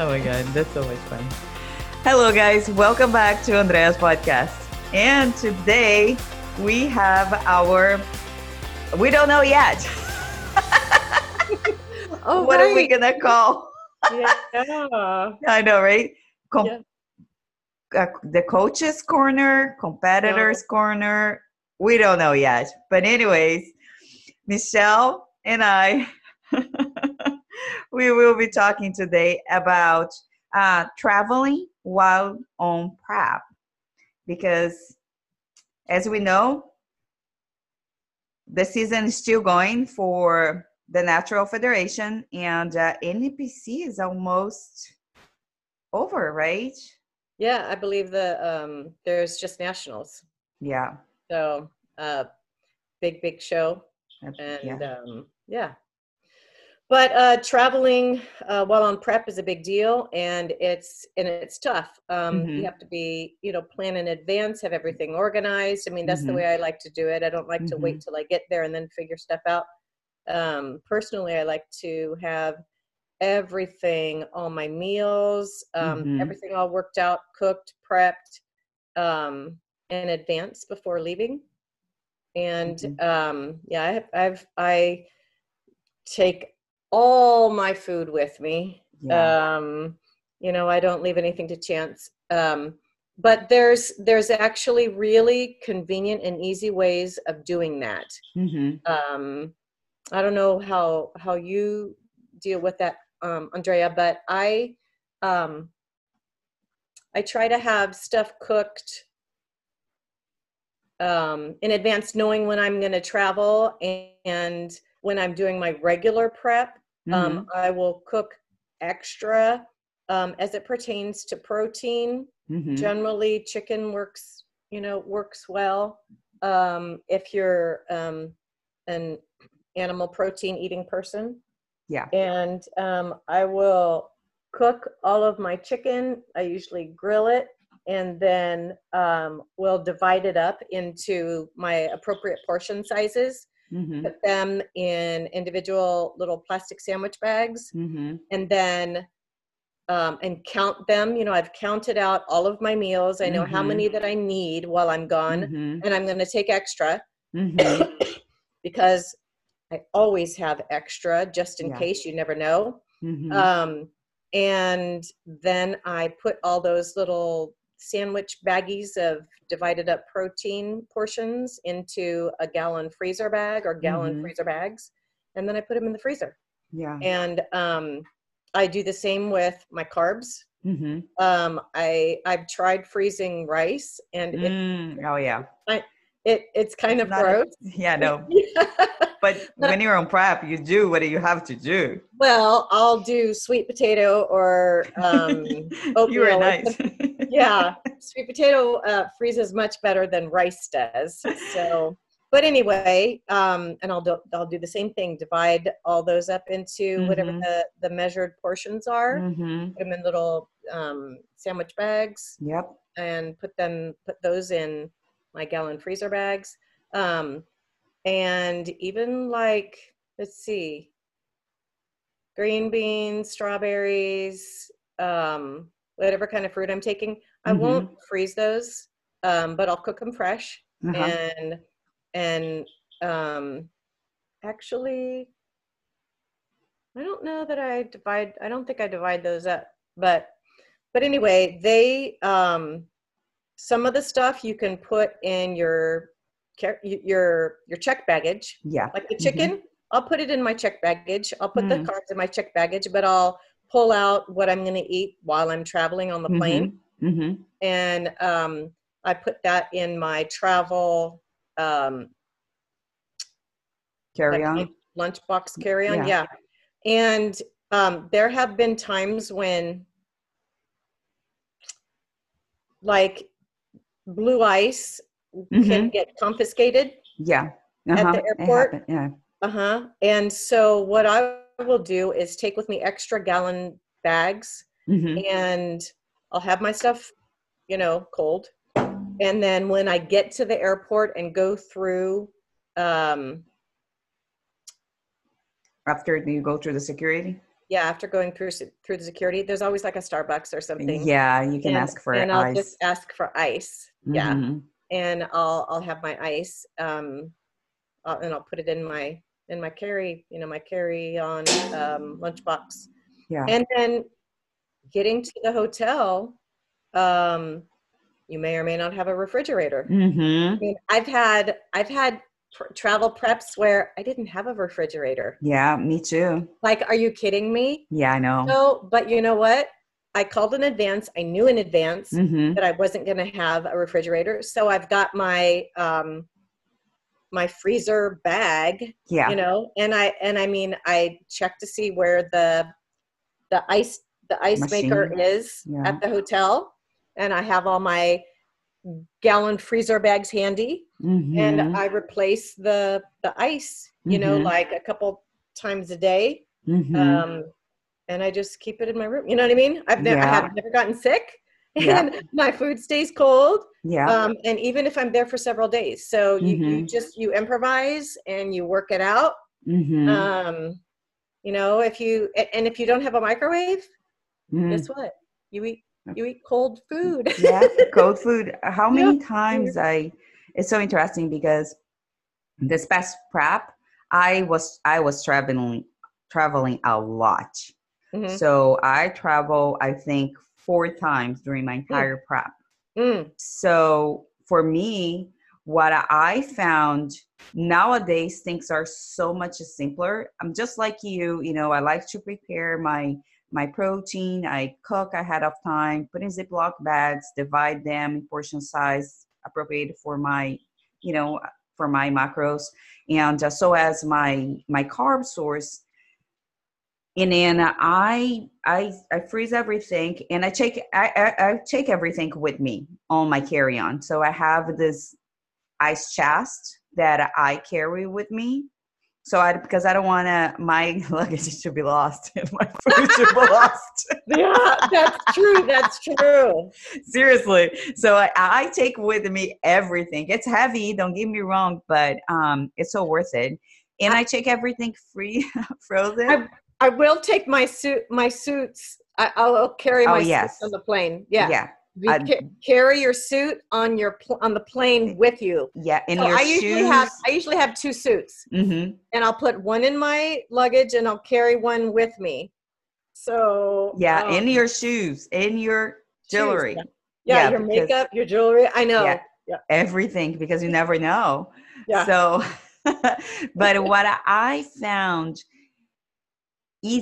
Oh my God, that's so much fun. Hello guys, welcome back to Andrea's Podcast. And today we have our, we don't know yet. Oh, what right. Are we going to call? Yeah. I know, right? The coaches corner, competitors corner. We don't know yet. But anyways, Michelle and I, we will be talking today about traveling while on prep, because as we know, the season is still going for the Natural Federation, and NEPC is almost over, right? Yeah, I believe there's just nationals. Yeah. So big show. And But traveling while on prep is a big deal, and it's tough. You have to be, plan in advance, have everything organized. I mean, that's the way I like to do it. I don't like to wait till I get there and then figure stuff out. Personally, I like to have everything, all my meals, everything all worked out, cooked, prepped, in advance before leaving. And I take all my food with me. Yeah. I don't leave anything to chance. But there's actually really convenient and easy ways of doing that. I don't know how you deal with that, Andrea, but I try to have stuff cooked in advance, knowing when I'm going to travel, and when I'm doing my regular prep, I will cook extra as it pertains to protein. Generally, chicken works well. If you're an animal protein eating person. Yeah. And I will cook all of my chicken. I usually grill it, and then we'll divide it up into my appropriate portion sizes. Put them in individual little plastic sandwich bags, and then and count them. I've counted out all of my meals. I know how many that I need while I'm gone, and I'm going to take extra because I always have extra just in case. You never know. And then I put all those little sandwich baggies of divided up protein portions into a gallon freezer bag or gallon freezer bags. And then I put them in the freezer. Yeah. And, I do the same with my carbs. I've tried freezing rice, and it's kind of gross. Yeah, no. But when you're on prep, you do what you have to do. Well, I'll do sweet potato or oatmeal. You are nice. Yeah, sweet potato freezes much better than rice does. So, but anyway, and I'll do the same thing. Divide all those up into whatever the measured portions are. Put them in little sandwich bags. Yep. And put those in my gallon freezer bags. And even green beans, strawberries, whatever kind of fruit I'm taking, I won't freeze those, but I'll cook them fresh. And actually, I don't think I divide those up, but anyway, some of the stuff you can put in your check baggage. Yeah. Like the chicken, I'll put it in my check baggage. I'll put the carbs in my check baggage, but I'll pull out what I'm going to eat while I'm traveling on the plane. And I put that in my travel carry-on, lunchbox carry-on. Yeah. And there have been times when blue ice can get confiscated. Yeah. At the airport. Yeah. And so what I will do is take with me extra gallon bags, and I'll have my stuff, cold. And then when I get to the airport and go through, after you go through the security. Yeah, after going through the security, there's always like a Starbucks or something. Yeah, you can ask for ice. And I'll just ask for ice. Mm-hmm. Yeah, and I'll have my ice, and I'll put it in my carry on lunchbox. Yeah, and then getting to the hotel, you may or may not have a refrigerator. Mm-hmm. I mean, I've had travel preps where I didn't have a refrigerator. Yeah, me too. Like, are you kidding me? Yeah, I know. No, but you know what? I called in advance. I knew in advance that I wasn't going to have a refrigerator. So I've got my, my freezer bag, yeah. You know, and I mean, I check to see where the ice machine. Maker is at the hotel. And I have all my gallon freezer bags handy, and I replace the ice, you know, like a couple times a day. And I just keep it in my room. You know what I mean? I have never gotten sick, and my food stays cold. Yeah. And even if I'm there for several days, so you just improvise and you work it out. You know, if you don't have a microwave, guess what? You eat cold food. Yeah, cold food. How many times it's so interesting because this past prep, I was traveling a lot. Mm-hmm. So I travel, I think 4 times during my entire prep. Mm. So for me, what I found nowadays, things are so much simpler. I'm just like you know, I like to prepare my protein, I cook ahead of time, put in Ziploc bags, divide them in portion size appropriate for my macros, and so as my carb source. And then I freeze everything, and I take everything with me on my carry-on. So I have this ice chest that I carry with me. So because I don't want my luggage to be lost and my food to be lost. Yeah, that's true. That's true. Seriously. So I take with me everything. It's heavy. Don't get me wrong, but it's so worth it. And I take everything free, frozen. I will take my suit. My suits. I'll carry my suits on the plane. Yeah. Yeah. Carry your suit on the plane with you. Yeah, in your shoes. I usually have 2 suits, and I'll put one in my luggage, and I'll carry one with me. So yeah, in your shoes, in your jewelry. Yeah, your makeup, your jewelry. I know. Yeah, everything, because you never know. Yeah. So, but what I found to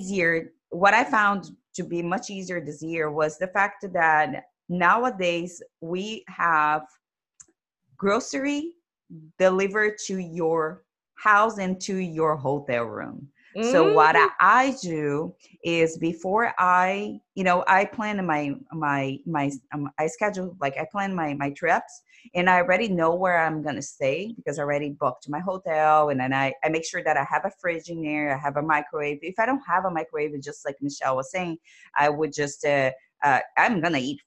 be much easier this year was the fact that nowadays, we have grocery delivered to your house and to your hotel room. Mm-hmm. So what I do is before I plan I schedule, like I plan my trips, and I already know where I'm going to stay because I already booked my hotel. And then I make sure that I have a fridge in there. I have a microwave. If I don't have a microwave, just like Michelle was saying, I would just, I'm going to eat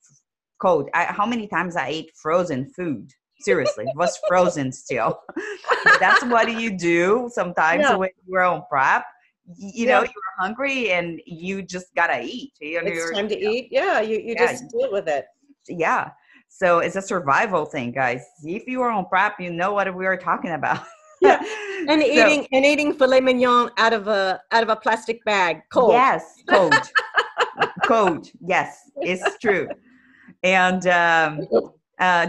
cold. How many times I ate frozen food? Seriously, it was frozen still. That's what you do sometimes when you're on prep. You know, you're hungry and you just gotta eat. It's time to eat. Yeah, you just deal with it. Yeah. So it's a survival thing, guys. If you are on prep, you know what we are talking about. Yeah. And eating filet mignon out of a plastic bag, cold. Yes, cold. Cold. Yes, it's true. And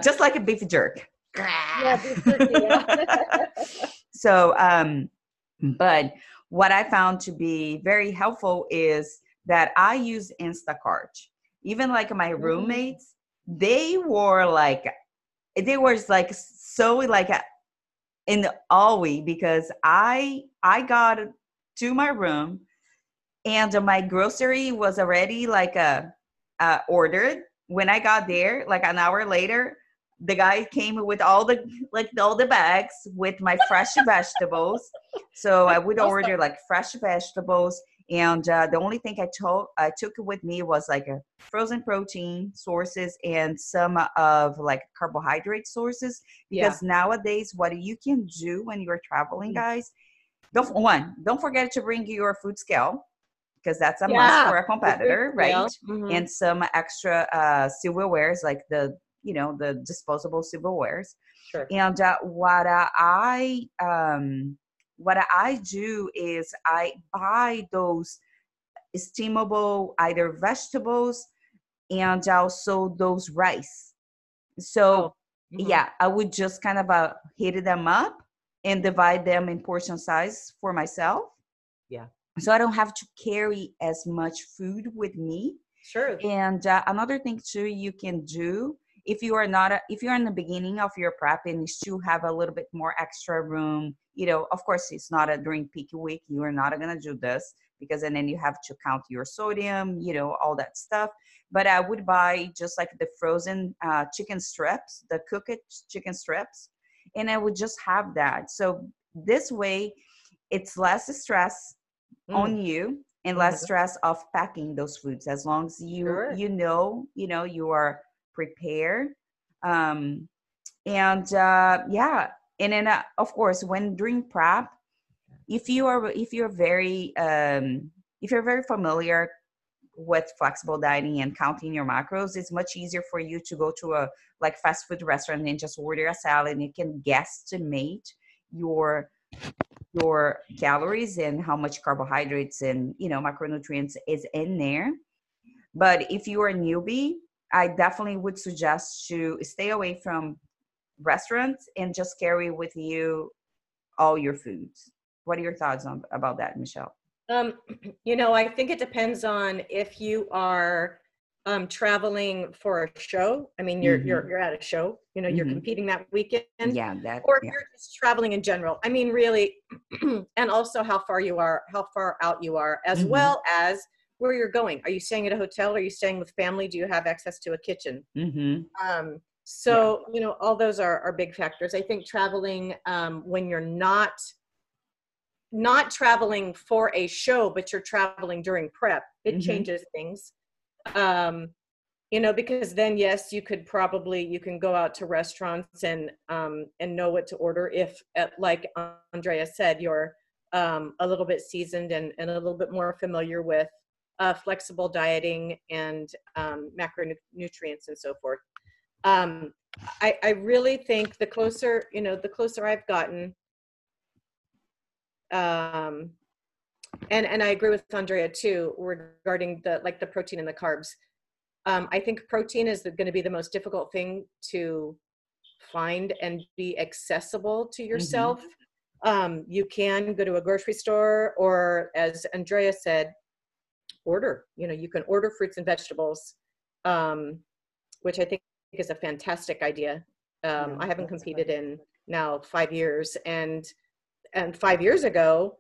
just like a beef jerk. Yeah, beef jerky, yeah. So, but what I found to be very helpful is that I use Instacart. Even like my roommates, they were like so like in the awe because I got to my room and my grocery was already like ordered. When I got there, like an hour later, the guy came with all the bags with my fresh vegetables. So I would order like fresh vegetables. And the only thing I took with me was like a frozen protein sources and some of like carbohydrate sources. Because nowadays what you can do when you're traveling, guys, don't forget to bring your food scale. because that's a must for a competitor, right? Mm-hmm. And some extra silverwares, like the disposable silverwares. Sure. And what I do is I buy those steamable either vegetables and also those rice. So I would just kind of heat them up and divide them in portion size for myself. Yeah. So I don't have to carry as much food with me. Sure. And another thing too, you can do if you're in the beginning of your prep and you still have a little bit more extra room, of course it's not during peak week, you are not going to do this because, and then you have to count your sodium, all that stuff. But I would buy just like the frozen chicken strips, the cooked chicken strips, and I would just have that. So this way it's less stress on you and less stress of packing those foods, as long as you are prepared. And then of course, when during prep, if you're very familiar with flexible dieting and counting your macros, it's much easier for you to go to a fast food restaurant and just order a salad, and you can guesstimate your calories and how much carbohydrates and macronutrients is in there. But if you are a newbie, I definitely would suggest to stay away from restaurants and just carry with you all your foods. What are your thoughts about that, Michelle? I think it depends on if you are traveling for a show. I mean, you're at a show, you're competing that weekend. Yeah, if you're just traveling in general. I mean, really, and also how far out you are, as well as where you're going. Are you staying at a hotel? Are you staying with family? Do you have access to a kitchen? All those are big factors. I think traveling when you're not traveling for a show, but you're traveling during prep, it changes things. Because then yes, you can go out to restaurants and know what to order if, like Andrea said, you're a little bit seasoned and a little bit more familiar with flexible dieting and macronutrients and so forth. I really think the closer I've gotten, and I agree with Andrea too, regarding the protein and the carbs. I think protein is going to be the most difficult thing to find and be accessible to yourself. You can go to a grocery store, or as Andrea said, order. You can order fruits and vegetables, which I think is a fantastic idea. I haven't competed in now 5 years, and 5 years ago,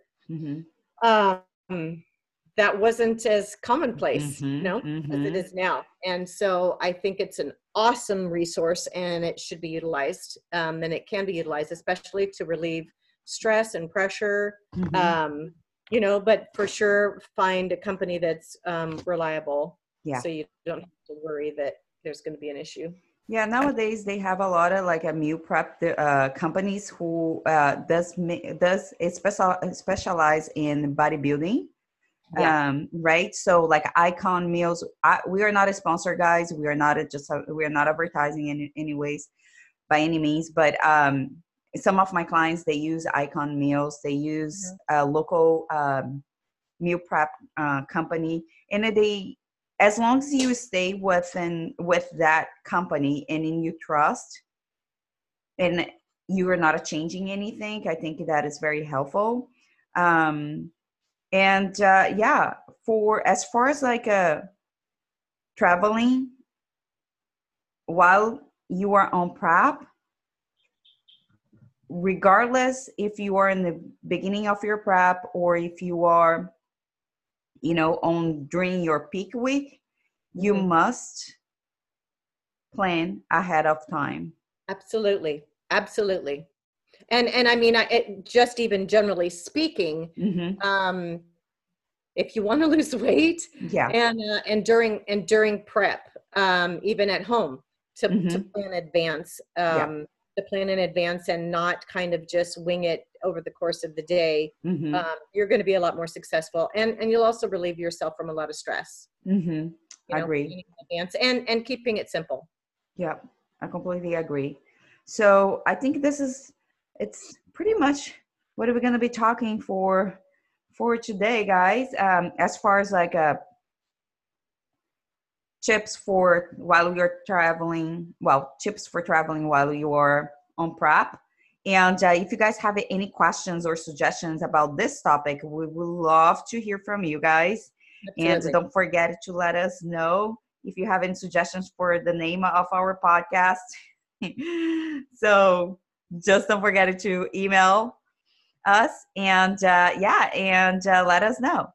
that wasn't as commonplace, as it is now. And so I think it's an awesome resource, and it should be utilized, and it can be utilized, especially to relieve stress and pressure, but for sure find a company that's reliable. Yeah. So you don't have to worry that there's going to be an issue. Yeah, nowadays they have a lot of a meal prep companies who does specialize in bodybuilding, right? So Icon Meals, we are not a sponsor, guys. We are not we are not advertising in any ways, by any means. But some of my clients, they use Icon Meals. They use a local meal prep company, and they. As long as you stay with that company and in you trust, and you are not changing anything, I think that is very helpful. For as far as traveling while you are on prep, regardless if you are in the beginning of your prep or if you are during your peak week, you must plan ahead of time. Absolutely. And I mean, just even generally speaking, if you want to lose weight, and during prep, even at home, to plan in advance, to plan in advance and not kind of just wing it over the course of the day, mm-hmm. You're going to be a lot more successful, and you'll also relieve yourself from a lot of stress. Mm-hmm. You know, I agree. And keeping it simple. Yeah, I completely agree. So I think it's pretty much what are we going to be talking for today, guys, as far as like tips for while you're traveling, tips for traveling while you are on prep. And if you guys have any questions or suggestions about this topic, we would love to hear from you guys. Absolutely. And don't forget to let us know if you have any suggestions for the name of our podcast. So just don't forget to email us and let us know.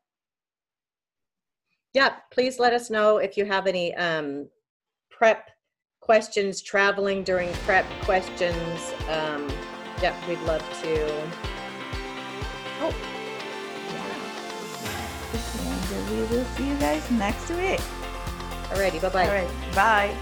Yeah, please let us know if you have any prep questions, traveling during prep questions. We'd love to. Oh, yeah. We will see you guys next week. Alrighty, bye-bye. All right, bye.